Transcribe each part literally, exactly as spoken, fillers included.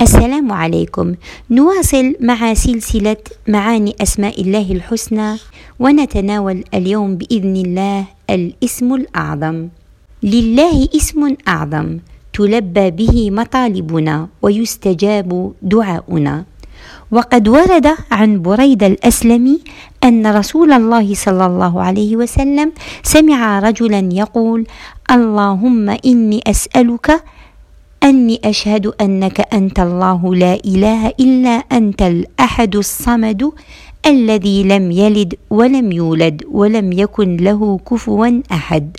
السلام عليكم. نواصل مع سلسلة معاني أسماء الله الحسنى، ونتناول اليوم بإذن الله الاسم الأعظم. لله اسم أعظم تلبى به مطالبنا ويستجاب دعاؤنا. وقد ورد عن بريدة الأسلمي أن رسول الله صلى الله عليه وسلم سمع رجلا يقول: اللهم إني أسألك أني أشهد أنك أنت الله، لا إله إلا أنت، الأحد الصمد، الذي لم يلد ولم يولد ولم يكن له كفوا أحد.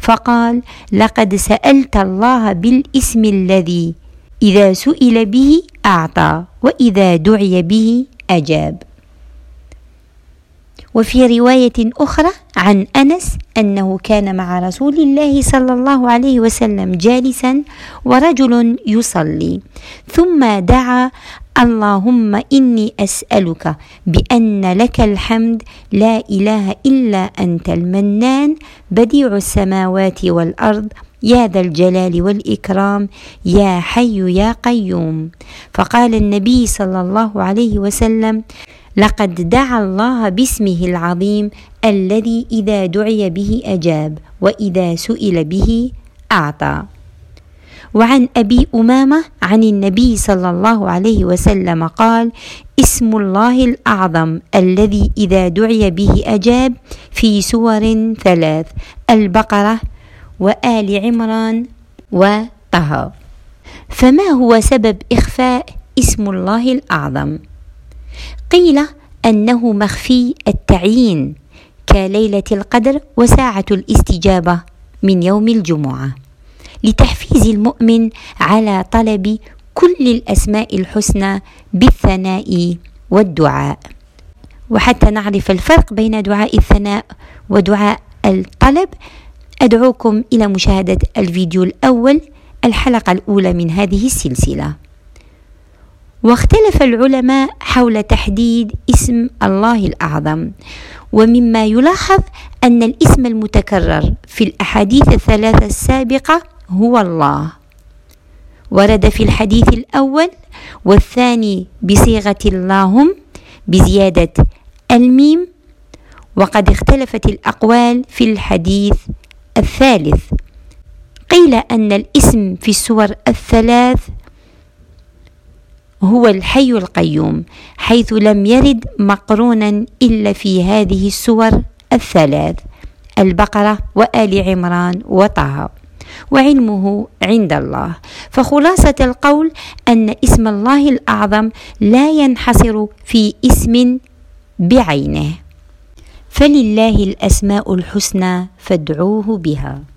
فقال: لقد سألت الله بالاسم الذي إذا سئل به أعطى، وإذا دعي به أجاب. وفي رواية أخرى عن أنس أنه كان مع رسول الله صلى الله عليه وسلم جالسا ورجل يصلي، ثم دعا: اللهم إني أسألك بأن لك الحمد، لا إله إلا أنت، المنان، بديع السماوات والأرض، يا ذا الجلال والإكرام، يا حي يا قيوم. فقال النبي صلى الله عليه وسلم: لقد دعا الله باسمه العظيم الذي إذا دعي به أجاب، وإذا سئل به أعطى. وعن أبي أمامة عن النبي صلى الله عليه وسلم قال: اسم الله الأعظم الذي إذا دعي به أجاب في سور ثلاث: البقرة وآل عمران وطه. فما هو سبب إخفاء اسم الله الأعظم؟ قيل أنه مخفي التعيين، كليلة القدر وساعة الاستجابة من يوم الجمعة، لتحفيز المؤمن على طلب كل الأسماء الحسنى بالثناء والدعاء. وحتى نعرف الفرق بين دعاء الثناء ودعاء الطلب، أدعوكم إلى مشاهدة الفيديو الأول، الحلقة الأولى من هذه السلسلة. واختلف العلماء حول تحديد اسم الله الأعظم، ومما يلاحظ أن الاسم المتكرر في الأحاديث الثلاثة السابقة هو الله. ورد في الحديث الأول والثاني بصيغة اللهم بزيادة الميم، وقد اختلفت الأقوال في الحديث الثالث. قيل أن الاسم في السور الثلاث هو الحي القيوم، حيث لم يرد مقرونا إلا في هذه السور الثلاث: البقرة وآل عمران وطه. وعلمه عند الله. فخلاصة القول أن اسم الله الأعظم لا ينحصر في اسم بعينه، فلله الأسماء الحسنى فادعوه بها.